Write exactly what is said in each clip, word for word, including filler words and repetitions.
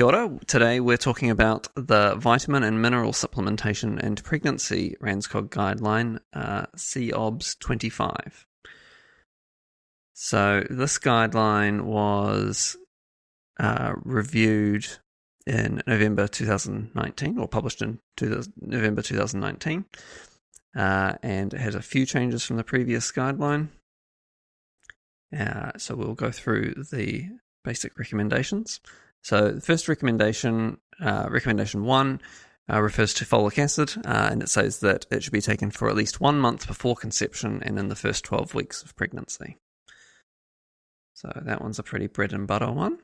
Kia ora. Today we're talking about the Vitamin and Mineral Supplementation and Pregnancy RANZCOG Guideline, uh, C O B S twenty-five. So this guideline was uh, reviewed in November twenty nineteen, or published in November twenty nineteen, uh, and it has a few changes from the previous guideline. Uh, so we'll go through the basic recommendations. So the first recommendation, uh, recommendation one, uh, refers to folic acid, uh, and it says that it should be taken for at least one month before conception and in the first twelve weeks of pregnancy. So that one's a pretty bread and butter one.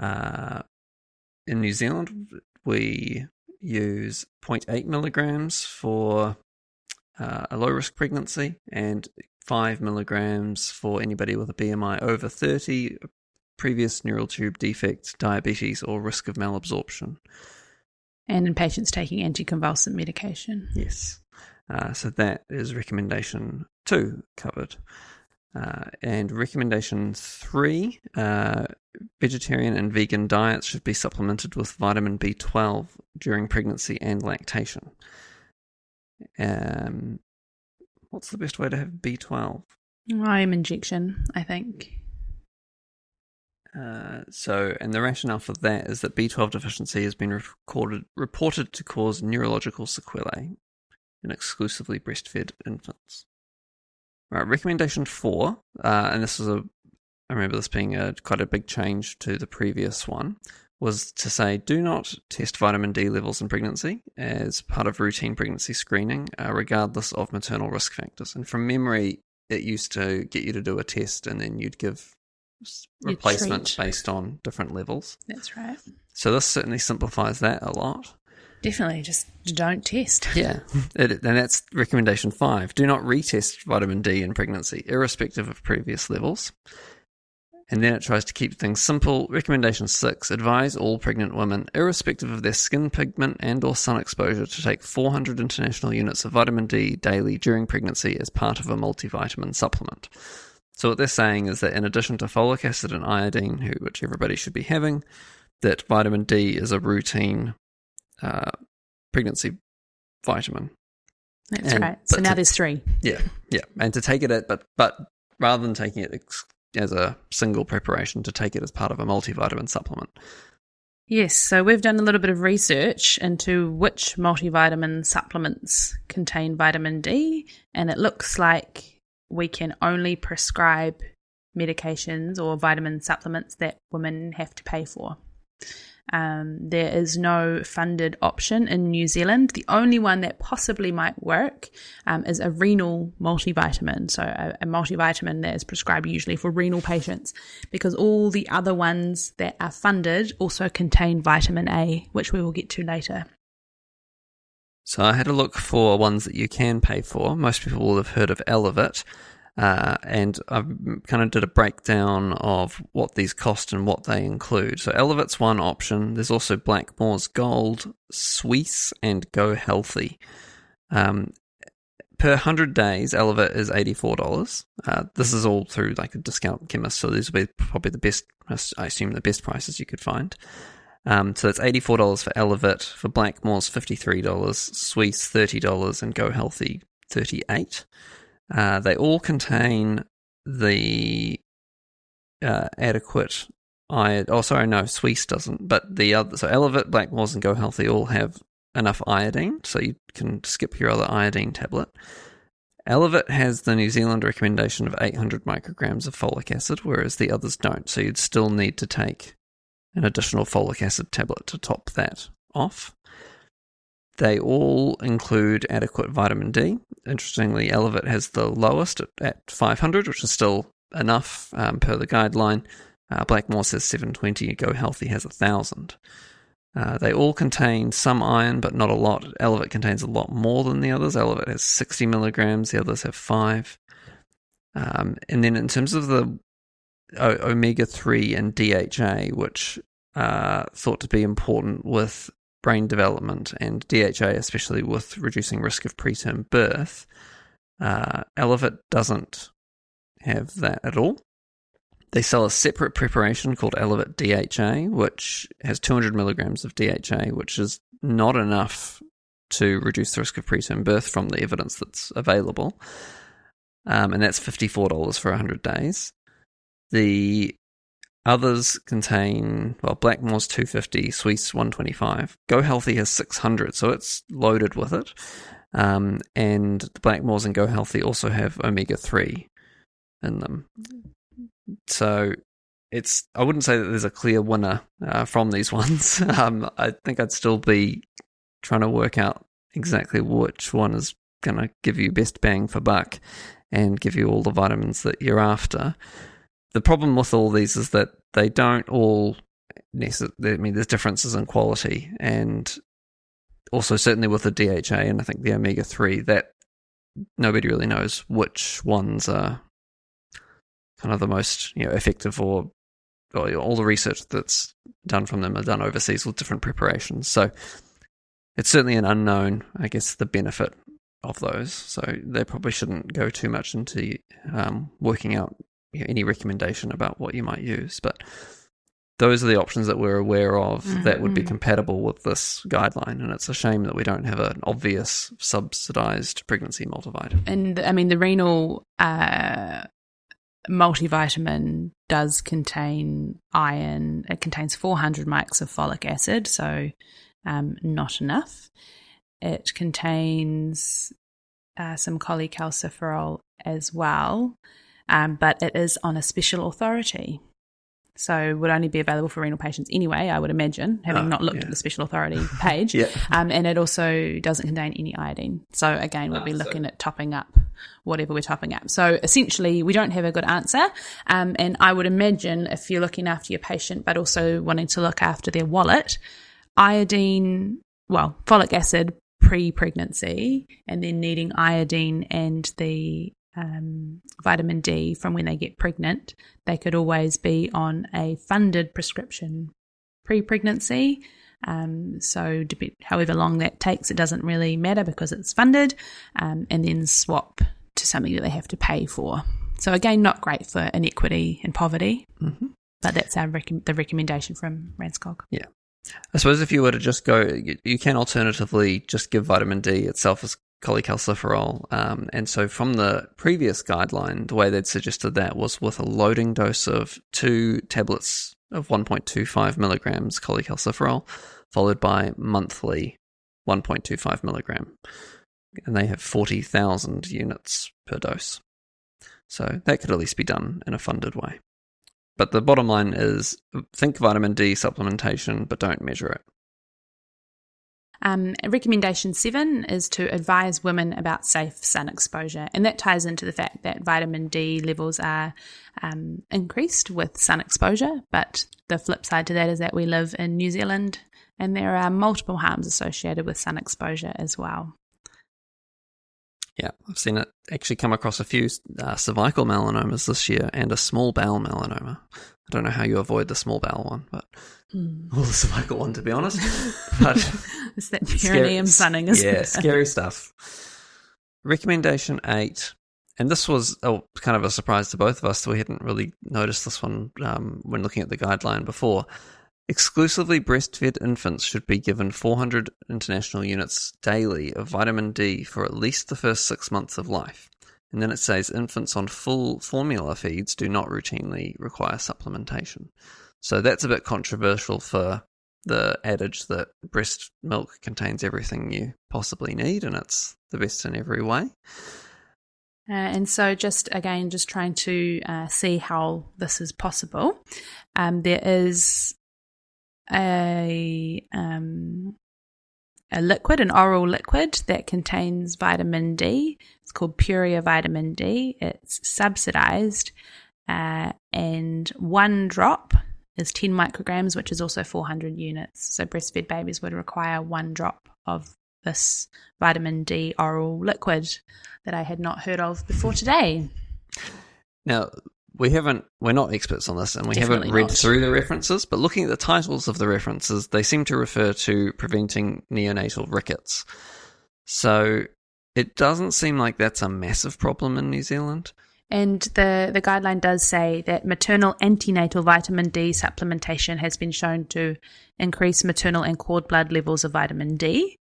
Uh, in New Zealand, we use zero point eight milligrams for uh, a low-risk pregnancy and five milligrams for anybody with a B M I over thirty, previous neural tube defect, diabetes, or risk of malabsorption. And in patients taking anticonvulsant medication. Yes. Uh, so that is recommendation two covered. Uh, and recommendation three, uh, vegetarian and vegan diets should be supplemented with vitamin B twelve during pregnancy and lactation. Um, what's the best way to have B twelve? I M injection, I think. Uh, so, and the rationale for that is that B twelve deficiency has been recorded, reported to cause neurological sequelae in exclusively breastfed infants. Right, recommendation four, uh, and this is a, I remember this being a quite a big change to the previous one, was to say do not test vitamin D levels in pregnancy as part of routine pregnancy screening, uh, regardless of maternal risk factors. And from memory, it used to get you to do a test and then you'd give replacements based on different levels. That's right. So this certainly simplifies that a lot. Definitely, just don't test. Yeah, it, and that's recommendation five. Do not retest vitamin D in pregnancy, irrespective of previous levels. And then it tries to keep things simple. Recommendation six, advise all pregnant women, irrespective of their skin pigment and or sun exposure, to take four hundred international units of vitamin D daily during pregnancy as part of a multivitamin supplement. So what they're saying is that in addition to folic acid and iodine, who, which everybody should be having, that vitamin D is a routine uh, pregnancy vitamin. That's and, right. So now to, there's three. Yeah, yeah. And to take it, at, but but rather than taking it as a single preparation, to take it as part of a multivitamin supplement. Yes. So we've done a little bit of research into which multivitamin supplements contain vitamin D, and it looks like we can only prescribe medications or vitamin supplements that women have to pay for. Um, there is no funded option in New Zealand. The only one that possibly might work um, is a renal multivitamin, so a, a multivitamin that is prescribed usually for renal patients, because all the other ones that are funded also contain vitamin A, which we will get to later. So I had a look for ones that you can pay for. Most people will have heard of Elevit, uh, and I kind of did a breakdown of what these cost and what they include. So Elevit's one option. There's also Blackmores Gold, Swisse, and Go Healthy. Um, per one hundred days, Elevit is eighty-four dollars. Uh, this is all through like a discount chemist, so these will be probably the best, I assume the best prices you could find. Um, so that's eighty-four dollars for Elevit, for Blackmores fifty-three dollars, Swisse thirty dollars, and Go Healthy thirty-eight dollars. Uh, they all contain the uh, adequate iodine. Oh, sorry, no, Swisse doesn't. But the other, so Elevit, Blackmores, and Go Healthy all have enough iodine, so you can skip your other iodine tablet. Elevit has the New Zealand recommendation of eight hundred micrograms of folic acid, whereas the others don't. So you'd still need to take an additional folic acid tablet to top that off. They all include adequate vitamin D. Interestingly, Elevit has the lowest at five hundred, which is still enough um, per the guideline. Uh, Blackmore says seven twenty, Go Healthy has one thousand. Uh, they all contain some iron, but not a lot. Elevit contains a lot more than the others. Elevit has sixty milligrams, the others have five. Um, and then in terms of the omega three and D H A, which are thought to be important with brain development, and D H A especially with reducing risk of preterm birth, uh, Elevit doesn't have that at all. They sell a separate preparation called Elevit D H A, which has two hundred milligrams of D H A, which is not enough to reduce the risk of preterm birth from the evidence that's available. Um, and that's fifty-four dollars for one hundred days. The others contain, well, Blackmores two hundred fifty, Swisse one hundred twenty-five. Go Healthy has six hundred, so it's loaded with it. Um, and the Blackmores and Go Healthy also have omega three in them. So it's, I wouldn't say that there's a clear winner uh, from these ones. um, I think I'd still be trying to work out exactly which one is going to give you best bang for buck and give you all the vitamins that you're after. The problem with all these is that they don't all, necess- I mean, there's differences in quality, and also certainly with the D H A and I think the omega three, that nobody really knows which ones are kind of the most, you know, effective, or, or all the research that's done from them are done overseas with different preparations. So it's certainly an unknown, I guess, the benefit of those. So they probably shouldn't go too much into um, working out, you know, any recommendation about what you might use. But those are the options that we're aware of mm-hmm. that would be compatible with this guideline. And it's a shame that we don't have an obvious subsidized pregnancy multivitamin. And I mean, the renal uh, multivitamin does contain iron. It contains four hundred micrograms of folic acid, so um, not enough. It contains uh, some cholecalciferol as well, um, but it is on a special authority, so would only be available for renal patients anyway, I would imagine, having oh, not looked yeah. at the special authority page. yeah. um, and it also doesn't contain any iodine. So again, we'll ah, be looking so. at topping up whatever we're topping up. So essentially, we don't have a good answer. Um, and I would imagine if you're looking after your patient but also wanting to look after their wallet, iodine, well, folic acid pre-pregnancy, and then needing iodine and the Um, vitamin D from when they get pregnant, they could always be on a funded prescription pre-pregnancy. Um, so dep- however long that takes, it doesn't really matter because it's funded, um, and then swap to something that they have to pay for. So again, not great for inequity and poverty, mm-hmm. but that's our rec- the recommendation from RANZCOG. Yeah. I suppose if you were to just go, you, you can alternatively just give vitamin D itself as cholecalciferol, um, and so from the previous guideline, the way they'd suggested that was with a loading dose of two tablets of one point two five milligrams cholecalciferol, followed by monthly one point two five milligram, and they have forty thousand units per dose. So that could at least be done in a funded way. But the bottom line is, think vitamin D supplementation, but don't measure it. Um, recommendation seven is to advise women about safe sun exposure, and that ties into the fact that vitamin D levels are um, increased with sun exposure, but the flip side to that is that we live in New Zealand and there are multiple harms associated with sun exposure as well. Yeah, I've seen it actually come across a few uh, cervical melanomas this year and a small bowel melanoma. I don't know how you avoid the small bowel one, but mm. all the cervical one, to be honest. But it's that perineum sunning, isn't yeah, it? Yeah, scary stuff. Recommendation eight, and this was oh, kind of a surprise to both of us. We hadn't really noticed this one um, when looking at the guideline before. Exclusively breastfed infants should be given four hundred international units daily of vitamin D for at least the first six months of life. And then it says infants on full formula feeds do not routinely require supplementation. So that's a bit controversial for the adage that breast milk contains everything you possibly need and it's the best in every way. Uh, and so just, again, just trying to uh, see how this is possible. Um, there is a um a liquid, an oral liquid that contains vitamin D. It's called Puria vitamin D. It's subsidized, uh, and one drop is ten micrograms, which is also four hundred units. So breastfed babies would require one drop of this vitamin D oral liquid that I had not heard of before today. Now, We haven't, we're not experts on this, and we Definitely haven't read not. through the references, but looking at the titles of the references, they seem to refer to preventing neonatal rickets. So it doesn't seem like that's a massive problem in New Zealand. And the, the guideline does say that maternal antenatal vitamin D supplementation has been shown to increase maternal and cord blood levels of vitamin D.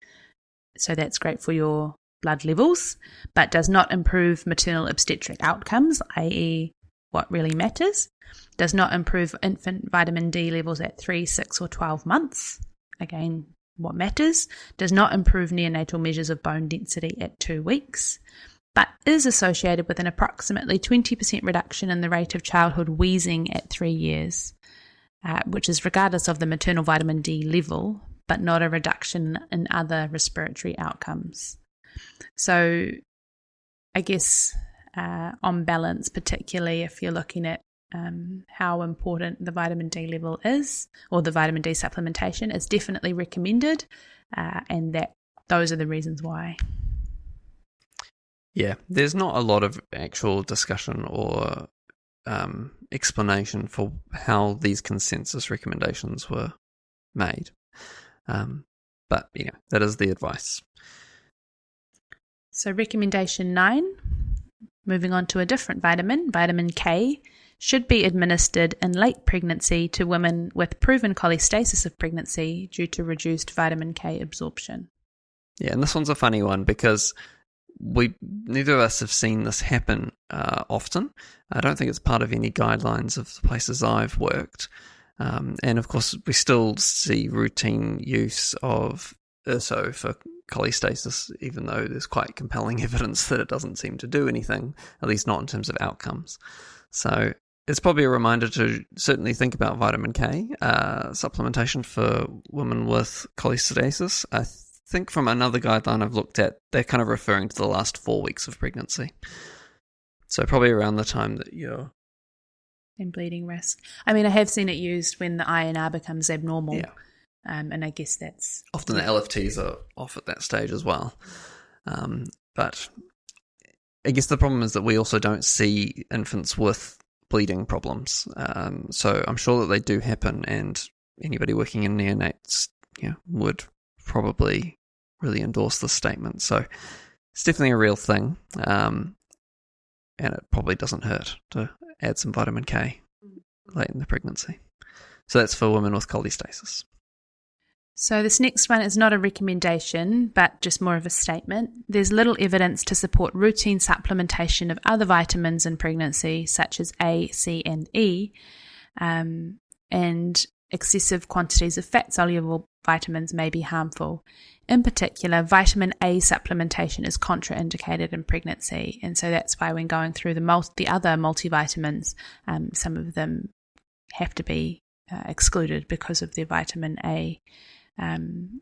So that's great for your blood levels, but does not improve maternal obstetric outcomes, that is what really matters, does not improve infant vitamin D levels at three, six or twelve months, again, what matters, does not improve neonatal measures of bone density at two weeks, but is associated with an approximately twenty percent reduction in the rate of childhood wheezing at three years, uh, which is regardless of the maternal vitamin D level, but not a reduction in other respiratory outcomes. So I guess uh, on balance, particularly if you're looking at um, how important the vitamin D level is, or the vitamin D supplementation, it's definitely recommended, uh, and that those are the reasons why. Yeah, there's not a lot of actual discussion or um, explanation for how these consensus recommendations were made. Um, but, you know, that is the advice. So recommendation nine, moving on to a different vitamin, vitamin K, should be administered in late pregnancy to women with proven cholestasis of pregnancy due to reduced vitamin K absorption. Yeah, and this one's a funny one because we neither of us have seen this happen uh, often. I don't think it's part of any guidelines of the places I've worked. Um, and of course, we still see routine use of URSO for cholestasis, even though there's quite compelling evidence that it doesn't seem to do anything, at least not in terms of outcomes. So it's probably a reminder to certainly think about vitamin K uh, supplementation for women with cholestasis. I th- I think from another guideline I've looked at, they're kind of referring to the last four weeks of pregnancy. So probably around the time that you're in bleeding risk. I mean, I have seen it used when the I N R becomes abnormal. Yeah. Um, and I guess that's... Often the L F Ts are off at that stage as well. Um, but I guess the problem is that we also don't see infants with bleeding problems. Um, so I'm sure that they do happen, and anybody working in neonates, you know, would probably really endorse this statement. So it's definitely a real thing, um, and it probably doesn't hurt to add some vitamin K late in the pregnancy. So that's for women with cholestasis. So this next one is not a recommendation, but just more of a statement. There's little evidence to support routine supplementation of other vitamins in pregnancy, such as A, C, and E, um, and excessive quantities of fat-soluble vitamins may be harmful. In particular, vitamin A supplementation is contraindicated in pregnancy, and so that's why when going through the multi, the other multivitamins, um, some of them have to be uh, excluded because of their vitamin A um,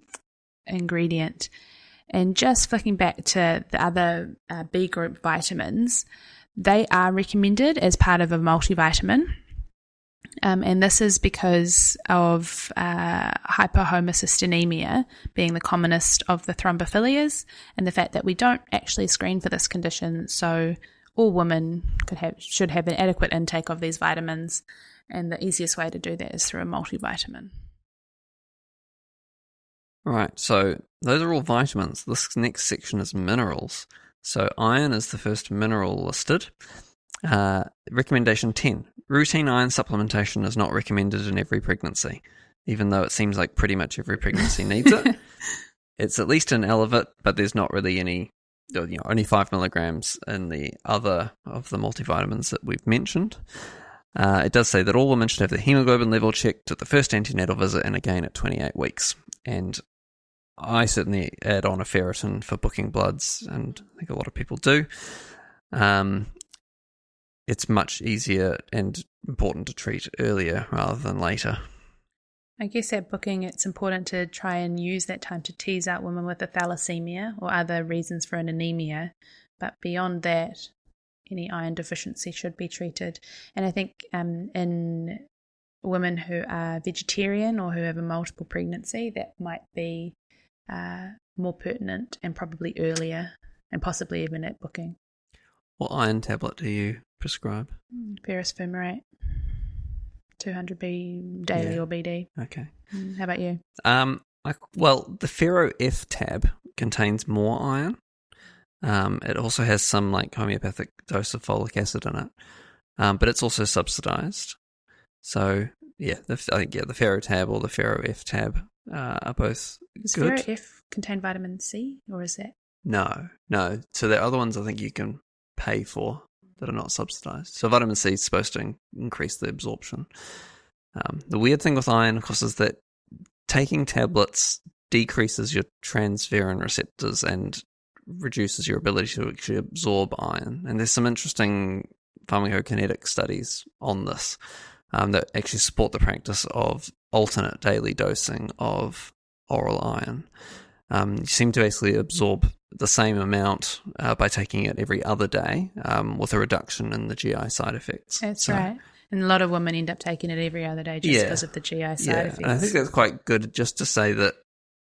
ingredient. And just flicking back to the other uh, B group vitamins, they are recommended as part of a multivitamin. Um, and this is because of uh, hyperhomocystinemia being the commonest of the thrombophilias, and the fact that we don't actually screen for this condition, so all women could have should have an adequate intake of these vitamins, and the easiest way to do that is through a multivitamin. Right, so those are all vitamins. This next section is minerals. So iron is the first mineral listed. Uh, recommendation ten. Routine iron supplementation is not recommended in every pregnancy, even though it seems like pretty much every pregnancy needs it. It's at least in Elevit, but there's not really any, you know, only five milligrams in the other of the multivitamins that we've mentioned. Uh, it does say that all women should have the hemoglobin level checked at the first antenatal visit and again at twenty-eight weeks. And I certainly add on a ferritin for booking bloods, and I think a lot of people do. Um... It's much easier and important to treat earlier rather than later. I guess at booking, it's important to try and use that time to tease out women with a thalassemia or other reasons for an anemia. But beyond that, any iron deficiency should be treated. And I think um, in women who are vegetarian or who have a multiple pregnancy, that might be uh, more pertinent and probably earlier and possibly even at booking. What iron tablet do you prescribe? Ferrous fumarate, two hundred B daily, yeah. Or B D. Okay. How about you? Um, I, well, the Ferro F tab contains more iron, Um, it also has some like homeopathic dose of folic acid in it, um, but it's also subsidized. So yeah, the, I think yeah, the Ferro Tab or the Ferro F Tab uh, are both Does good. Does Ferro F contain vitamin C, or is that? No, no. So the other ones I think you can pay for that are not subsidized. So vitamin C is supposed to in- increase the absorption. Um, the weird thing with iron, of course, is that taking tablets decreases your transferrin receptors and reduces your ability to actually absorb iron. And there's some interesting pharmacokinetic studies on this um, that actually support the practice of alternate daily dosing of oral iron. Um, you seem to basically absorb the same amount uh, by taking it every other day um, with a reduction in the G I side effects. That's so, right. And a lot of women end up taking it every other day just yeah, because of the G I side yeah. effects. And I think that's quite good just to say that,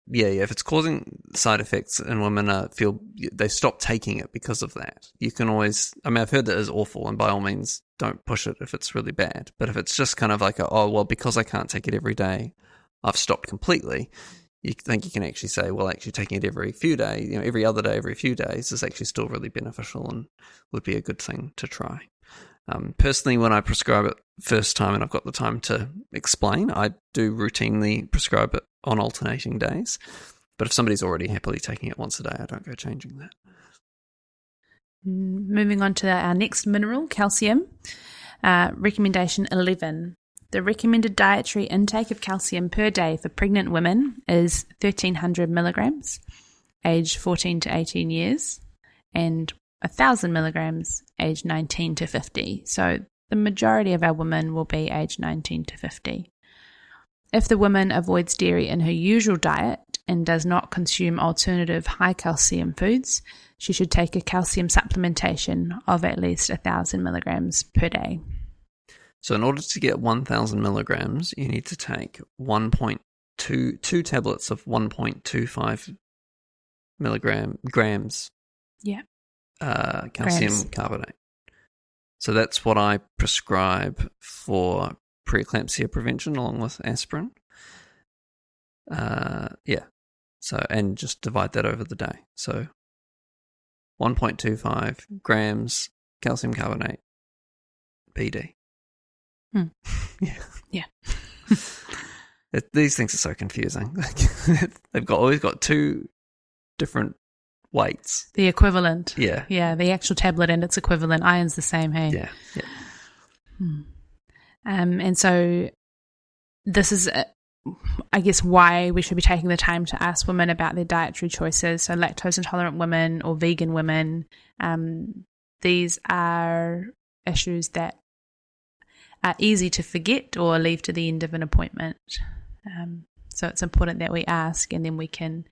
yeah, yeah, if it's causing side effects and women uh, feel they stop taking it because of that, you can always, I mean, I've heard that is awful, and by all means don't push it if it's really bad. But if it's just kind of like, a, oh, well, because I can't take it every day, I've stopped completely, you think you can actually say, well, actually taking it every few days, you know, every other day, every few days is actually still really beneficial and would be a good thing to try. Um, personally, when I prescribe it first time and I've got the time to explain, I do routinely prescribe it on alternating days. But if somebody's already happily taking it once a day, I don't go changing that. Moving on to our next mineral, calcium, uh, recommendation eleven. The recommended dietary intake of calcium per day for pregnant women is thirteen hundred milligrams, age fourteen to eighteen years, and one thousand milligrams, age nineteen to fifty. So the majority of our women will be age nineteen to fifty. If the woman avoids dairy in her usual diet and does not consume alternative high calcium foods, she should take a calcium supplementation of at least one thousand milligrams per day. So in order to get one thousand milligrams, you need to take one point two two tablets of one point two five milligram grams. Yeah. Uh, calcium grams. Carbonate. So that's what I prescribe for preeclampsia prevention, along with aspirin. Uh, yeah. So and just divide that over the day. So one point two five grams calcium carbonate, P D. Hmm. Yeah. Yeah. it, these things are so confusing. They've got always got two different weights. The equivalent. Yeah. Yeah, the actual tablet and its equivalent. Iron's the same, hey? Yeah. Yeah. Hmm. Um, and so this is, uh, I guess, why we should be taking the time to ask women about their dietary choices. So lactose intolerant women or vegan women, um, these are issues that are easy to forget or leave to the end of an appointment. Um, so it's important that we ask, and then we can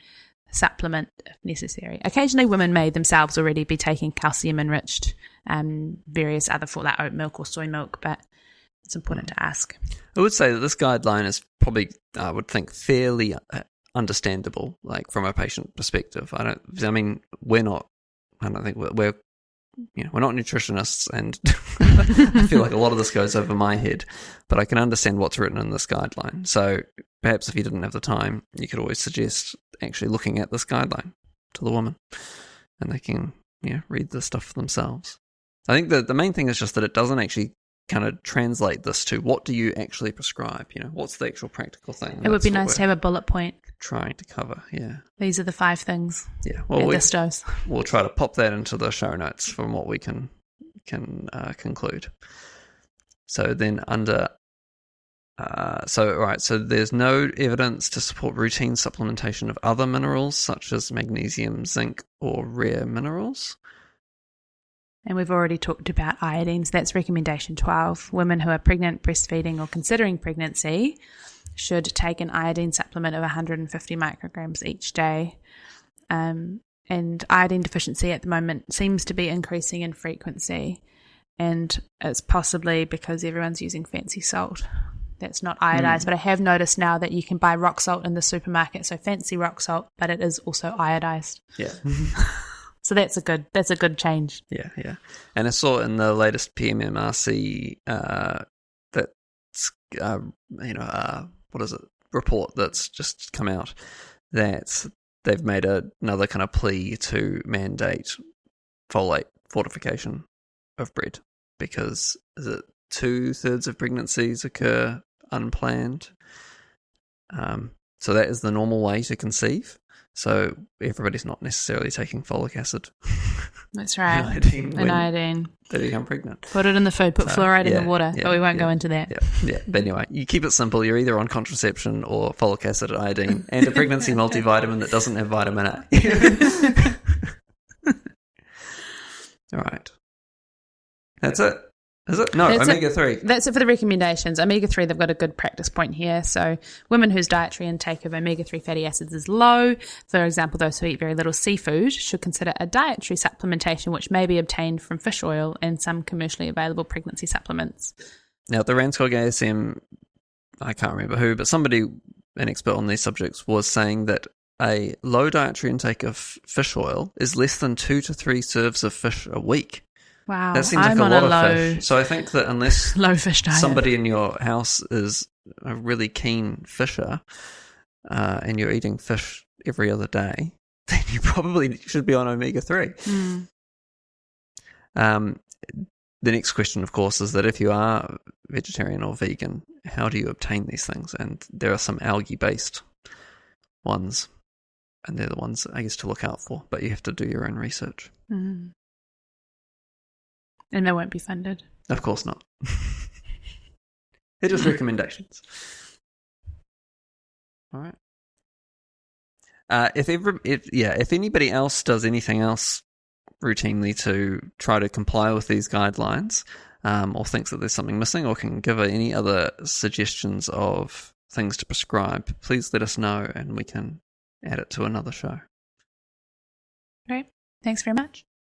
supplement if necessary. Occasionally women may themselves already be taking calcium-enriched um, various other for like oat milk or soy milk, but it's important mm. to ask. I would say that this guideline is probably, I would think, fairly understandable, like from a patient perspective. I don't, I mean, we're not, I don't think we're, we're you know, we're not nutritionists, and I feel like a lot of this goes over my head, but I can understand what's written in this guideline. So perhaps if you didn't have the time, you could always suggest actually looking at this guideline to the woman, and they can, you know, read the stuff for themselves. I think that the main thing is just that it doesn't actually kind of translate this to what do you actually prescribe, you know, what's the actual practical thing. And it would be nice to have a bullet point trying to cover. Yeah, these are the five things. Yeah, well, we, this dose. We'll try to pop that into the show notes from what we can can uh, conclude. So then under uh, so right, so there's no evidence to support routine supplementation of other minerals such as magnesium, zinc, or rare minerals. And we've already talked about iodine, so that's recommendation twelve. Women who are pregnant, breastfeeding, or considering pregnancy should take an iodine supplement of one hundred fifty micrograms each day. Um, and iodine deficiency at the moment seems to be increasing in frequency, and it's possibly because everyone's using fancy salt that's not iodized. Mm. But I have noticed now that you can buy rock salt in the supermarket, so fancy rock salt, but it is also iodized. Yeah. So that's a good that's a good change. Yeah, yeah. And I saw in the latest P M M R C uh, that's uh, you know uh, what is it report that's just come out that they've made a, another kind of plea to mandate folate fortification of bread, because is it two-thirds of pregnancies occur unplanned. Um, so that is the normal way to conceive. So everybody's not necessarily taking folic acid. That's right. Iodine. And iodine. They become pregnant. Put it in the food. Put so, fluoride yeah, in the water. Yeah, but we won't yeah, go into that. Yeah, yeah. But anyway, you keep it simple. You're either on contraception or folic acid, iodine, and a pregnancy multivitamin that doesn't have vitamin A. All right. That's it. Is it? No, that's omega three. It, that's it for the recommendations. omega three, they've got a good practice point here. So women whose dietary intake of omega three fatty acids is low, for example, those who eat very little seafood, should consider a dietary supplementation which may be obtained from fish oil and some commercially available pregnancy supplements. Now, the Ranscog A S M, I can't remember who, but somebody, an expert on these subjects, was saying that a low dietary intake of fish oil is less than two to three serves of fish a week. Wow, that seems like I'm a lot a low, of fish. So I think that unless low fish diet. Somebody in your house is a really keen fisher uh, and you're eating fish every other day, then you probably should be on omega three. Mm. Um, the next question, of course, is that if you are vegetarian or vegan, how do you obtain these things? And there are some algae-based ones, and they're the ones, I guess, to look out for, but you have to do your own research. Mm. And they won't be funded. Of course not. They're just recommendations. All right. Uh, if every, if yeah, if anybody else does anything else routinely to try to comply with these guidelines, um, or thinks that there's something missing, or can give any other suggestions of things to prescribe, please let us know, and we can add it to another show. Great. Thanks very much.